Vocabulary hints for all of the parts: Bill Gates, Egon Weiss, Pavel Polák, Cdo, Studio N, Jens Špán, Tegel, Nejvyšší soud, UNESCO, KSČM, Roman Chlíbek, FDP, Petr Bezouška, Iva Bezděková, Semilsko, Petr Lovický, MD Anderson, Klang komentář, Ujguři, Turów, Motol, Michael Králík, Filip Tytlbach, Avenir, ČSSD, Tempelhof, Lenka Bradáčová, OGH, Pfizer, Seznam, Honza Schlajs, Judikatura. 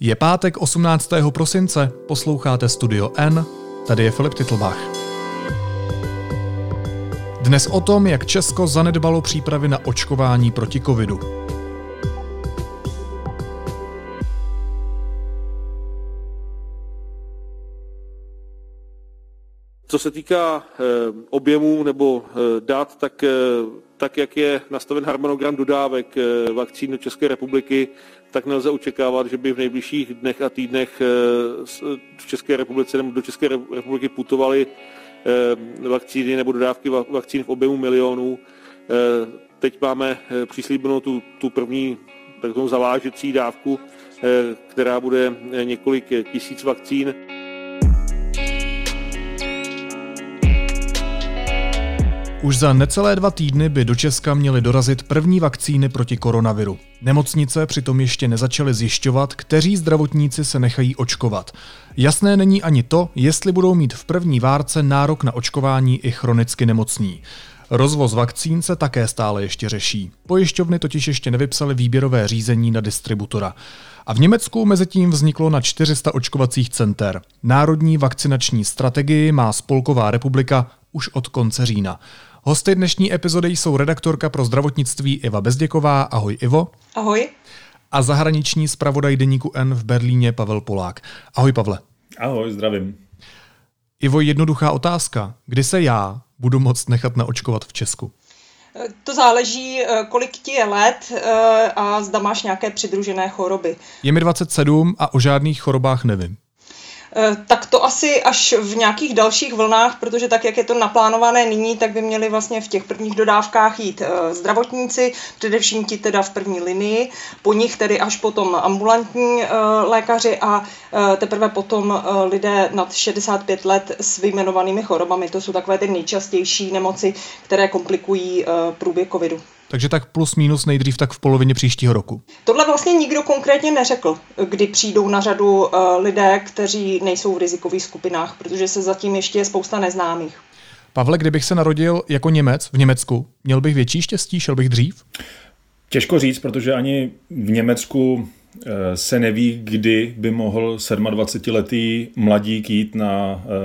Je pátek 18. prosince, posloucháte Studio N, tady je Filip Tytlbach. Dnes o tom, jak Česko zanedbalo přípravy na očkování proti covidu. Co se týká objemů nebo dat, tak jak je nastaven harmonogram dodávek vakcín do České republiky, tak nelze očekávat, že by v nejbližších dnech a týdnech v České republice nebo do České republiky putovaly vakcíny nebo dodávky vakcín v objemu milionů. Teď máme přislíbenou tu první takovou zavážecí dávku, která bude několik tisíc vakcín. Už za necelé 2 týdny by do Česka měly dorazit první vakcíny proti koronaviru. Nemocnice přitom ještě nezačaly zjišťovat, kteří zdravotníci se nechají očkovat. Jasné není ani to, jestli budou mít v první várce nárok na očkování i chronicky nemocní. Rozvoz vakcín se také stále ještě řeší. Pojišťovny totiž ještě nevypsaly výběrové řízení na distributora. A v Německu mezitím vzniklo na 400 očkovacích center. Národní vakcinační strategii má Spolková republika už od konce října. Hosty dnešní epizody jsou redaktorka pro zdravotnictví Iva Bezděková. Ahoj Ivo. Ahoj. A zahraniční zpravodaj deníku N v Berlíně Pavel Polák. Ahoj Pavle. Ahoj, zdravím. Ivo, jednoduchá otázka. Kdy se já budu moct nechat naočkovat v Česku? To záleží, kolik ti je let a zda máš nějaké přidružené choroby. Je mi 27 a o žádných chorobách nevím. Tak to asi až v nějakých dalších vlnách, protože tak, jak je to naplánované nyní, tak by měli vlastně v těch prvních dodávkách jít zdravotníci, především ti teda v první linii, po nich tedy až potom ambulantní lékaři a teprve potom lidé nad 65 let s vyjmenovanými chorobami. To jsou takové ty nejčastější nemoci, které komplikují průběh covidu. Takže tak plus minus nejdřív tak v polovině příštího roku. Tohle vlastně nikdo konkrétně neřekl, kdy přijdou na řadu lidé, kteří nejsou v rizikových skupinách, protože se zatím ještě je spousta neznámých. Pavle, kdybych se narodil jako Němec v Německu, měl bych větší štěstí, šel bych dřív? Těžko říct, protože ani v Německu se neví, kdy by mohl 27-letý mladík jít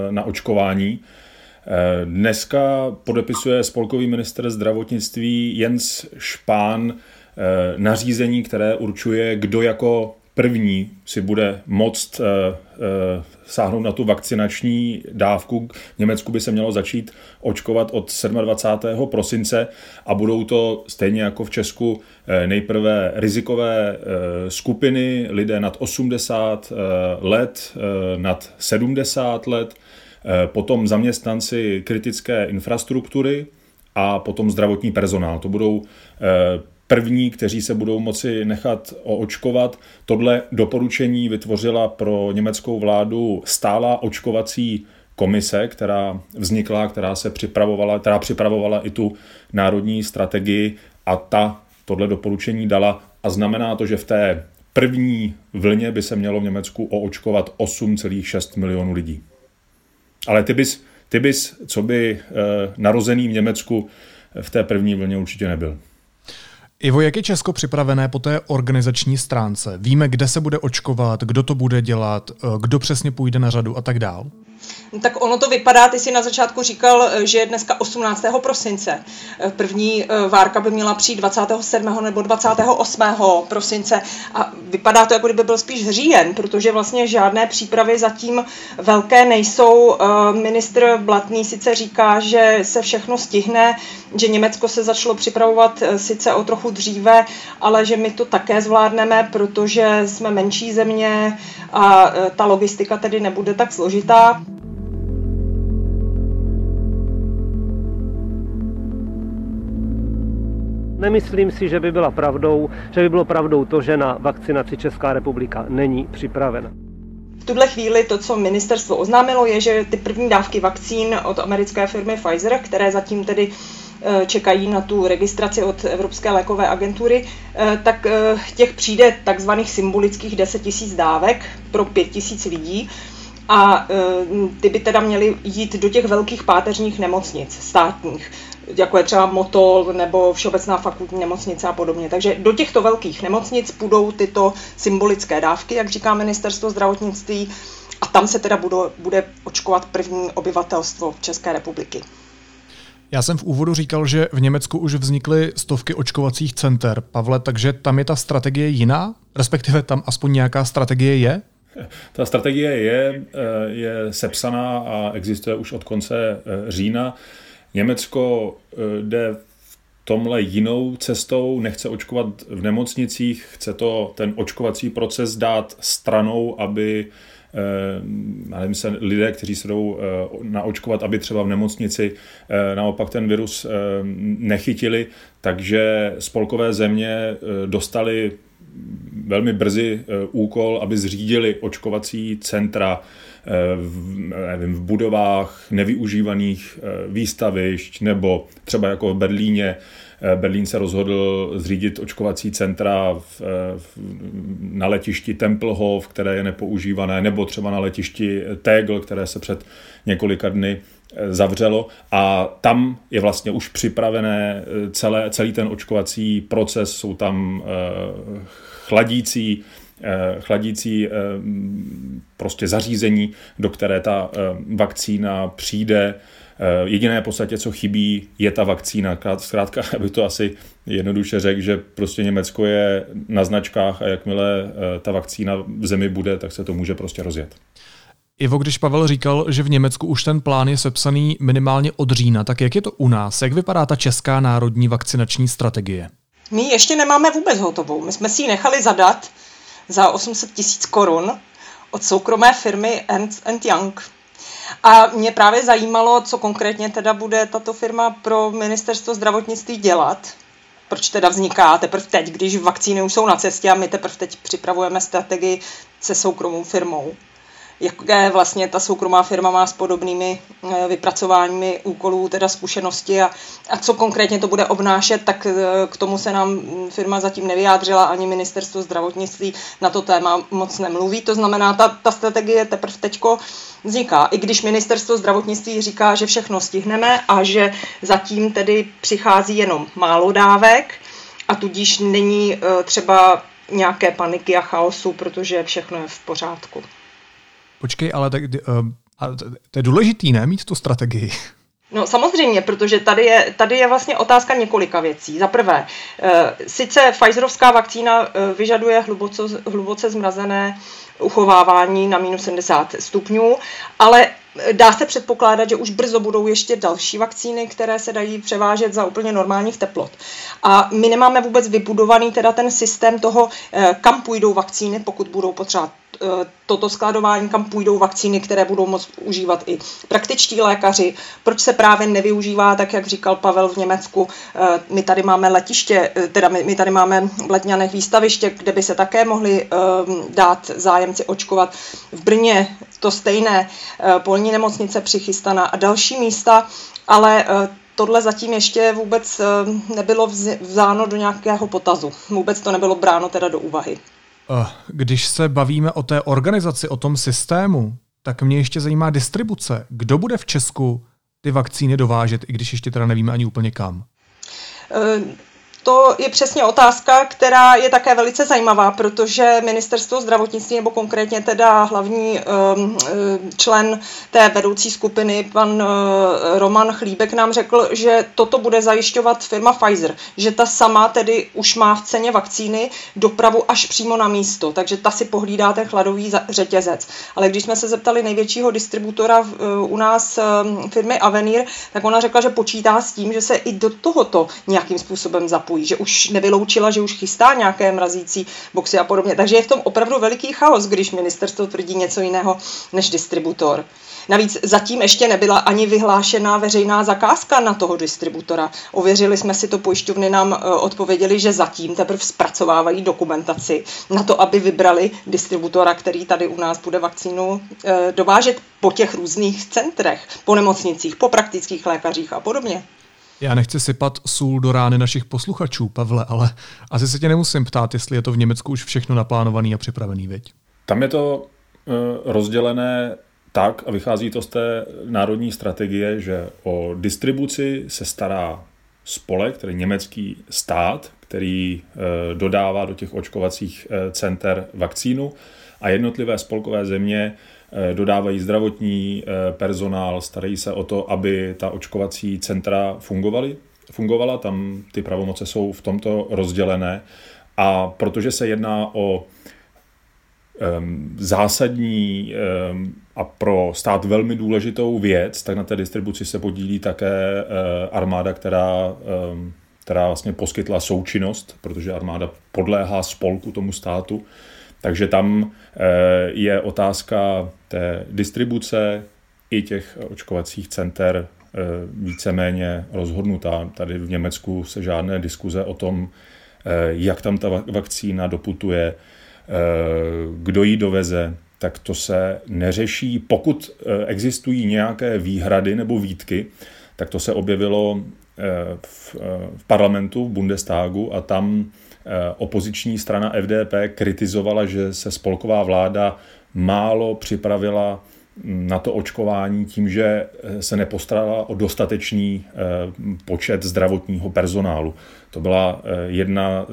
na očkování. Dneska podepisuje spolkový ministr zdravotnictví Jens Špán nařízení, které určuje, kdo jako první si bude moct sáhnout na tu vakcinační dávku. V Německu by se mělo začít očkovat od 27. prosince a budou to stejně jako v Česku nejprve rizikové skupiny, lidé nad 80 let, nad 70 let, potom zaměstnanci kritické infrastruktury a potom zdravotní personál. To budou první, kteří se budou moci nechat očkovat. Tohle doporučení vytvořila pro německou vládu stálá očkovací komise, která vznikla, která připravovala i tu národní strategii a ta tohle doporučení dala a znamená to, že v té první vlně by se mělo v Německu oočkovat 8,6 milionů lidí. Ale ty bys co by narozený v Německu, v té první vlně určitě nebyl. Ivo, jak je Česko připravené po té organizační stránce? Víme, kde se bude očkovat, kdo to bude dělat, kdo přesně půjde na řadu a tak dál? Tak ono to vypadá, ty jsi na začátku říkal, že je dneska 18. prosince. První várka by měla přijít 27. nebo 28. prosince a vypadá to, jako kdyby byl spíš říjen, protože vlastně žádné přípravy zatím velké nejsou. Ministr Blatný sice říká, že se všechno stihne, že Německo se začalo připravovat sice o trochu dříve, ale že my to také zvládneme, protože jsme menší země a ta logistika tedy nebude tak složitá. Nemyslím si, že by byla pravdou, že by bylo pravdou to, že na vakcinaci Česká republika není připravena. V tuhle chvíli to, co ministerstvo oznámilo, je, že ty první dávky vakcín od americké firmy Pfizer, které zatím tedy čekají na tu registraci od Evropské lékové agentury, tak těch přijde takzvaných symbolických 10 000 dávek pro 5 000 lidí. A ty by teda měly jít do těch velkých páteřních nemocnic státních. jako je třeba Motol nebo Všeobecná fakultní nemocnice a podobně. Takže do těchto velkých nemocnic půjdou tyto symbolické dávky, jak říká Ministerstvo zdravotnictví, a tam se teda bude očkovat první obyvatelstvo České republiky. Já jsem v úvodu říkal, že v Německu už vznikly stovky očkovacích center. Pavle, takže tam je ta strategie jiná? Respektive tam aspoň nějaká strategie je? Ta strategie je sepsaná a existuje už od konce října. Německo jde v tomhle jinou cestou, nechce očkovat v nemocnicích, chce to ten očkovací proces dát stranou, aby nevím, se lidé, kteří se jdou naočkovat, aby třeba v nemocnici naopak ten virus nechytili, takže spolkové země dostali velmi brzy úkol, aby zřídili očkovací centra v budovách nevyužívaných výstavišť, nebo třeba jako v Berlíně. Berlín se rozhodl zřídit očkovací centra na letišti Tempelhof, které je nepoužívané, nebo třeba na letišti Tegel, které se před několika dny zavřelo, a tam je vlastně už připravené celý ten očkovací proces, jsou tam chladící prostě zařízení, do které ta vakcína přijde. Jediné v podstatě, co chybí, je ta vakcína. Zkrátka, aby to asi jednoduše řekl, že prostě Německo je na značkách a jakmile ta vakcína v zemi bude, tak se to může prostě rozjet. Ivo, když Pavel říkal, že v Německu už ten plán je sepsaný minimálně od října, tak jak je to u nás? Jak vypadá ta česká národní vakcinační strategie? My ještě nemáme vůbec hotovou. My jsme si ji nechali zadat za 800 000 korun od soukromé firmy Ernst & Young. A mě právě zajímalo, co konkrétně teda bude tato firma pro Ministerstvo zdravotnictví dělat. Proč teda vzniká teprve teď, když vakcíny už jsou na cestě a my teprve teď připravujeme strategii se soukromou firmou. Jaké vlastně ta soukromá firma má s podobnými vypracováními úkolů, teda zkušenosti, a co konkrétně to bude obnášet, tak k tomu se nám firma zatím nevyjádřila, ani Ministerstvo zdravotnictví na to téma moc nemluví. To znamená, ta strategie teprve teďko vzniká. I když Ministerstvo zdravotnictví říká, že všechno stihneme a že zatím tedy přichází jenom málo dávek a tudíž není třeba nějaké paniky a chaosu, protože všechno je v pořádku. Počkej, ale to je důležitý, ne, mít tu strategii? No samozřejmě, protože tady je vlastně otázka několika věcí. Za prvé, sice Pfizerovská vakcína vyžaduje hluboce zmrazené uchovávání na minus 70 stupňů, ale dá se předpokládat, že už brzo budou ještě další vakcíny, které se dají převážet za úplně normálních teplot. A my nemáme vůbec vybudovaný teda ten systém toho, kam půjdou vakcíny, pokud budou potřebovat toto skladování, kam půjdou vakcíny, které budou moct užívat i praktičtí lékaři. Proč se právě nevyužívá, tak jak říkal Pavel, v Německu, my tady máme letiště, teda my tady máme v Letňanech výstaviště, kde by se také mohli dát zájemci očkovat. V Brně to stejné, polní nemocnice přichystaná a další místa, ale tohle zatím ještě vůbec nebylo vzáno do nějakého potazu. Vůbec to nebylo bráno teda do úvahy. Když se bavíme o té organizaci, o tom systému, tak mě ještě zajímá distribuce. Kdo bude v Česku ty vakcíny dovážet, i když ještě teda nevíme ani úplně kam? To je přesně otázka, která je také velice zajímavá, protože Ministerstvo zdravotnictví, nebo konkrétně teda hlavní člen té vedoucí skupiny, pan Roman Chlíbek, nám řekl, že toto bude zajišťovat firma Pfizer, že ta sama tedy už má v ceně vakcíny dopravu až přímo na místo, takže ta si pohlídá ten chladový řetězec. Ale když jsme se zeptali největšího distributora u nás, firmy Avenir, tak ona řekla, že počítá s tím, že se i do tohoto nějakým způsobem zapojí. Že už nevyloučila, že už chystá nějaké mrazící boxy a podobně. Takže je v tom opravdu veliký chaos, když ministerstvo tvrdí něco jiného než distributor. Navíc zatím ještě nebyla ani vyhlášená veřejná zakázka na toho distributora. Ověřili jsme si to, pojišťovny nám odpověděli, že zatím teprve zpracovávají dokumentaci na to, aby vybrali distributora, který tady u nás bude vakcínu dovážet po těch různých centrech, po nemocnicích, po praktických lékařích a podobně. Já nechci sypat sůl do rány našich posluchačů, Pavle, ale asi se tě nemusím ptát, jestli je to v Německu už všechno naplánovaný a připravený, viď? Tam je to rozdělené tak, a vychází to z té národní strategie, že o distribuci se stará spolek, tedy německý stát, který dodává do těch očkovacích center vakcínu a jednotlivé spolkové země dodávají zdravotní personál, starají se o to, aby ta očkovací centra fungovala, tam ty pravomoce jsou v tomto rozdělené a protože se jedná o zásadní a pro stát velmi důležitou věc, tak na té distribuci se podílí také armáda, která vlastně poskytla součinnost, protože armáda podléhá spolku tomu státu. Takže tam je otázka té distribuce i těch očkovacích center víceméně rozhodnutá. Tady v Německu se žádné diskuze o tom, jak tam ta vakcína doputuje, kdo ji doveze, tak to se neřeší. Pokud existují nějaké výhrady nebo výtky, tak to se objevilo v parlamentu, v Bundestagu a tam opoziční strana FDP kritizovala, že se spolková vláda málo připravila na to očkování tím, že se nepostarala o dostatečný počet zdravotního personálu. To byla jedna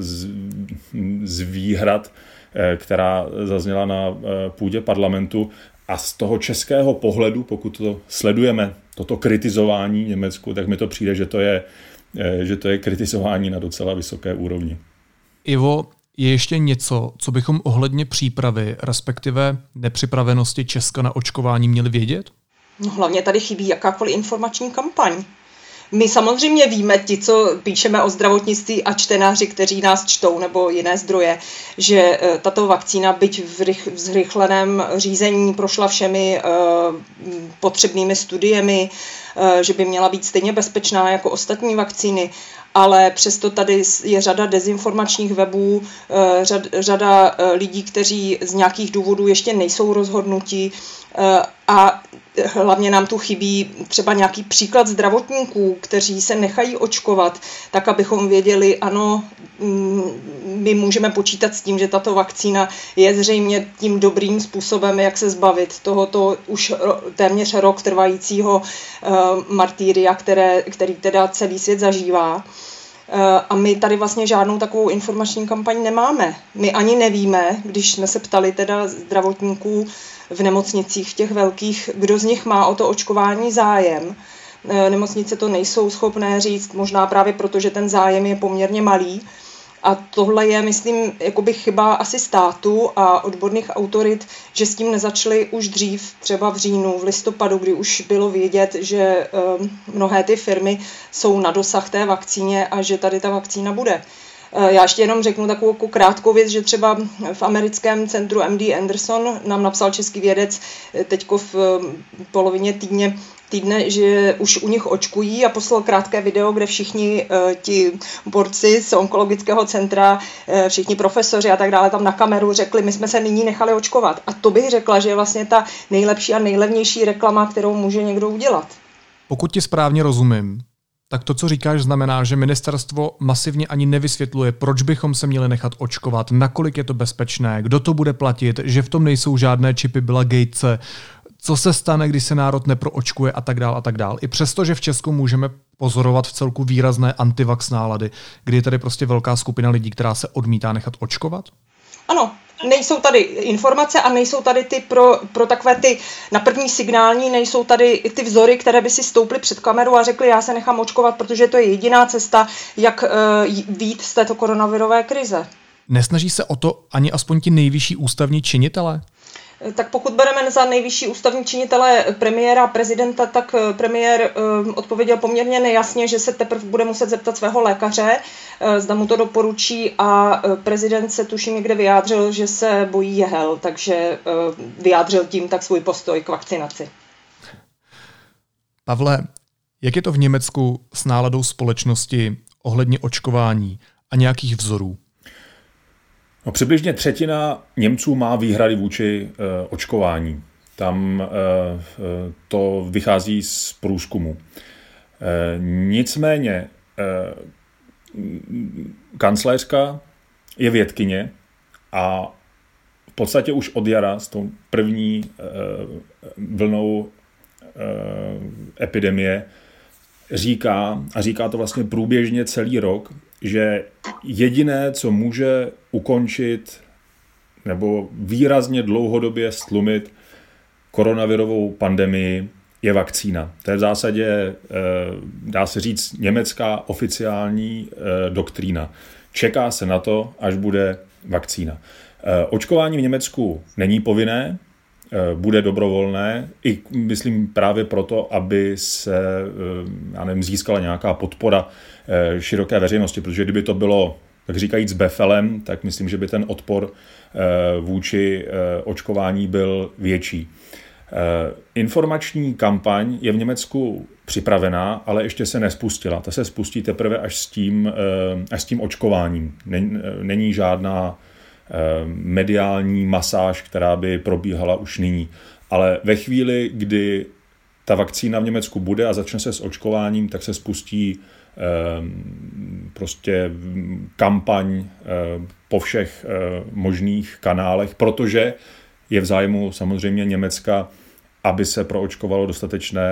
z výhrad, která zazněla na půdě parlamentu a z toho českého pohledu, pokud to sledujeme, toto kritizování Německu, tak mi to přijde, že to je kritizování na docela vysoké úrovni. Ivo, je ještě něco, co bychom ohledně přípravy, respektive nepřipravenosti Česka na očkování měli vědět? No, hlavně tady chybí jakákoliv informační kampaň. My samozřejmě víme, ti, co píšeme o zdravotnictví a čtenáři, kteří nás čtou nebo jiné zdroje, že tato vakcína, byť v zrychleném řízení, prošla všemi potřebnými studiemi, že by měla být stejně bezpečná jako ostatní vakcíny, ale přesto tady je řada dezinformačních webů, řada lidí, kteří z nějakých důvodů ještě nejsou rozhodnutí a hlavně nám tu chybí třeba nějaký příklad zdravotníků, kteří se nechají očkovat, tak abychom věděli, ano, my můžeme počítat s tím, že tato vakcína je zřejmě tím dobrým způsobem, jak se zbavit tohoto už téměř rok trvajícího martýria, který teda celý svět zažívá. A my tady vlastně žádnou takovou informační kampaň nemáme. My ani nevíme, když jsme se ptali teda zdravotníků v nemocnicích, v těch velkých, kdo z nich má o to očkování zájem. Nemocnice to nejsou schopné říct, možná právě proto, že ten zájem je poměrně malý. A tohle je, myslím, jakoby chyba asi státu a odborných autorit, že s tím nezačali už dřív, třeba v říjnu, v listopadu, kdy už bylo vědět, že mnohé ty firmy jsou na dosah té vakcíně a že tady ta vakcína bude. Já ještě jenom řeknu takovou krátkou věc, že třeba v americkém centru MD Anderson nám napsal český vědec teďko v polovině týdne, že už u nich očkují a poslal krátké video, kde všichni ti borci z onkologického centra, všichni profesoři a tak dále tam na kameru řekli, my jsme se nyní nechali očkovat. A to bych řekla, že je vlastně ta nejlepší a nejlevnější reklama, kterou může někdo udělat. Pokud ti správně rozumím, tak to, co říkáš, znamená, že ministerstvo masivně ani nevysvětluje, proč bychom se měli nechat očkovat, nakolik je to bezpečné, kdo to bude platit, že v tom nejsou žádné čipy Billa Gatese, co se stane, když se národ neproočkuje a tak dál a tak dál. I přesto, že v Česku můžeme pozorovat v celku výrazné antivax nálady, kdy je tady prostě velká skupina lidí, která se odmítá nechat očkovat? Ano. Nejsou tady informace a nejsou tady ty pro takové ty na první signální, nejsou tady ty vzory, které by si stouply před kameru a řekly, já se nechám očkovat, protože to je jediná cesta, jak vyjít z této koronavirové krize. Nesnaží se o to ani aspoň ti nejvyšší ústavní činitelé? Tak pokud bereme za nejvyšší ústavní činitele premiéra a prezidenta, tak premiér odpověděl poměrně nejasně, že se teprve bude muset zeptat svého lékaře, zda mu to doporučí a prezident se tuším někde vyjádřil, že se bojí jehel, takže vyjádřil tím tak svůj postoj k vakcinaci. Pavle, jak je to v Německu s náladou společnosti ohledně očkování a nějakých vzorů? No, přibližně třetina Němců má výhrady vůči očkování. Tam to vychází z průzkumu. Nicméně kancléřka je vědkyně a v podstatě už od jara s tou první vlnou epidemie říká, a říká to vlastně průběžně celý rok, že jediné, co může ukončit nebo výrazně dlouhodobě stlumit koronavirovou pandemii, je vakcína. To je v zásadě, dá se říct, německá oficiální doktrína. Čeká se na to, až bude vakcína. Očkování v Německu není povinné, bude dobrovolné, i myslím právě proto, aby se získala nějaká podpora široké veřejnosti, protože kdyby to bylo, tak říkajíc, befelem, tak myslím, že by ten odpor vůči očkování byl větší. Informační kampaň je v Německu připravená, ale ještě se nespustila. Ta se spustí teprve až s tím očkováním. Není žádná mediální masáž, která by probíhala už nyní. Ale ve chvíli, kdy ta vakcína v Německu bude a začne se s očkováním, tak se spustí prostě kampaň po všech možných kanálech, protože je v zájmu samozřejmě Německa, aby se proočkovalo dostatečné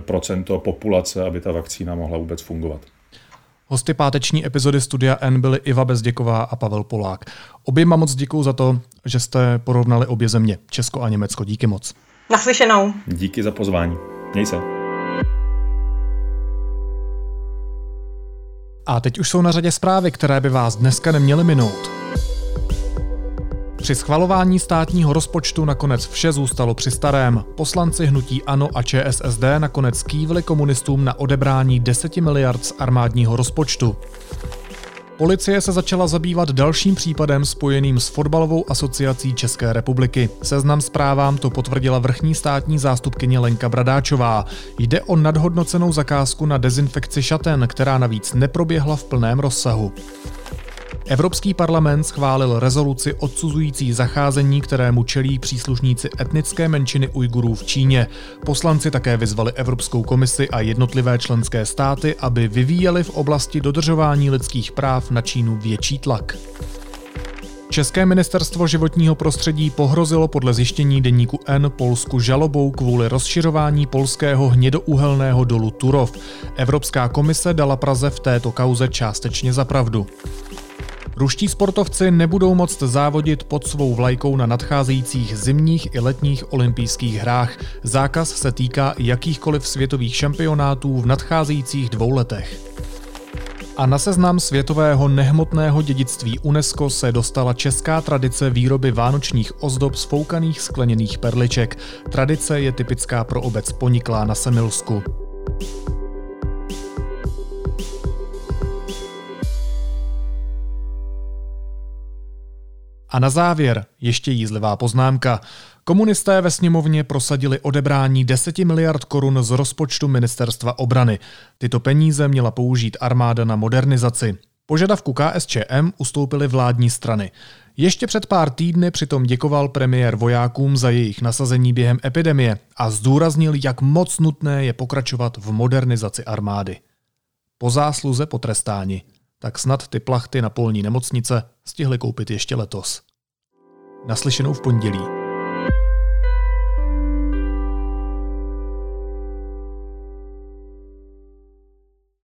procento populace, aby ta vakcína mohla vůbec fungovat. Hosty páteční epizody Studia N byli Iva Bezděková a Pavel Polák. Oběma moc děkuju za to, že jste porovnali obě země, Česko a Německo. Díky moc. Naslyšenou. Díky za pozvání. Měj se. A teď už jsou na řadě zprávy, které by vás dneska neměly minout. Při schvalování státního rozpočtu nakonec vše zůstalo při starém. Poslanci hnutí ANO a ČSSD nakonec kývli komunistům na odebrání 10 miliard z armádního rozpočtu. Policie se začala zabývat dalším případem spojeným s fotbalovou asociací České republiky. Seznam Zprávám to potvrdila vrchní státní zástupkyně Lenka Bradáčová. Jde o nadhodnocenou zakázku na dezinfekci šaten, která navíc neproběhla v plném rozsahu. Evropský parlament schválil rezoluci odsuzující zacházení, kterému čelí příslušníci etnické menšiny Ujgurů v Číně. Poslanci také vyzvali Evropskou komisi a jednotlivé členské státy, aby vyvíjeli v oblasti dodržování lidských práv na Čínu větší tlak. České ministerstvo životního prostředí pohrozilo podle zjištění deníku N Polsku žalobou kvůli rozšiřování polského hnědouhelného dolu Turów. Evropská komise dala Praze v této kauze částečně za pravdu. Ruští sportovci nebudou moct závodit pod svou vlajkou na nadcházejících zimních i letních olympijských hrách. Zákaz se týká jakýchkoliv světových šampionátů v nadcházejících 2 letech. A na seznam světového nehmotného dědictví UNESCO se dostala česká tradice výroby vánočních ozdob z foukaných skleněných perliček. Tradice je typická pro obec Poniklá na Semilsku. A na závěr ještě jízlivá poznámka. Komunisté ve sněmovně prosadili odebrání 10 miliard korun z rozpočtu ministerstva obrany. Tyto peníze měla použít armáda na modernizaci. Požadavku KSČM ustoupily vládní strany. Ještě před pár týdny přitom děkoval premiér vojákům za jejich nasazení během epidemie a zdůraznil, jak moc nutné je pokračovat v modernizaci armády. Po zásluze potrestáni. Tak snad ty plachty na polní nemocnice stihly koupit ještě letos. Naslyšenou v pondělí.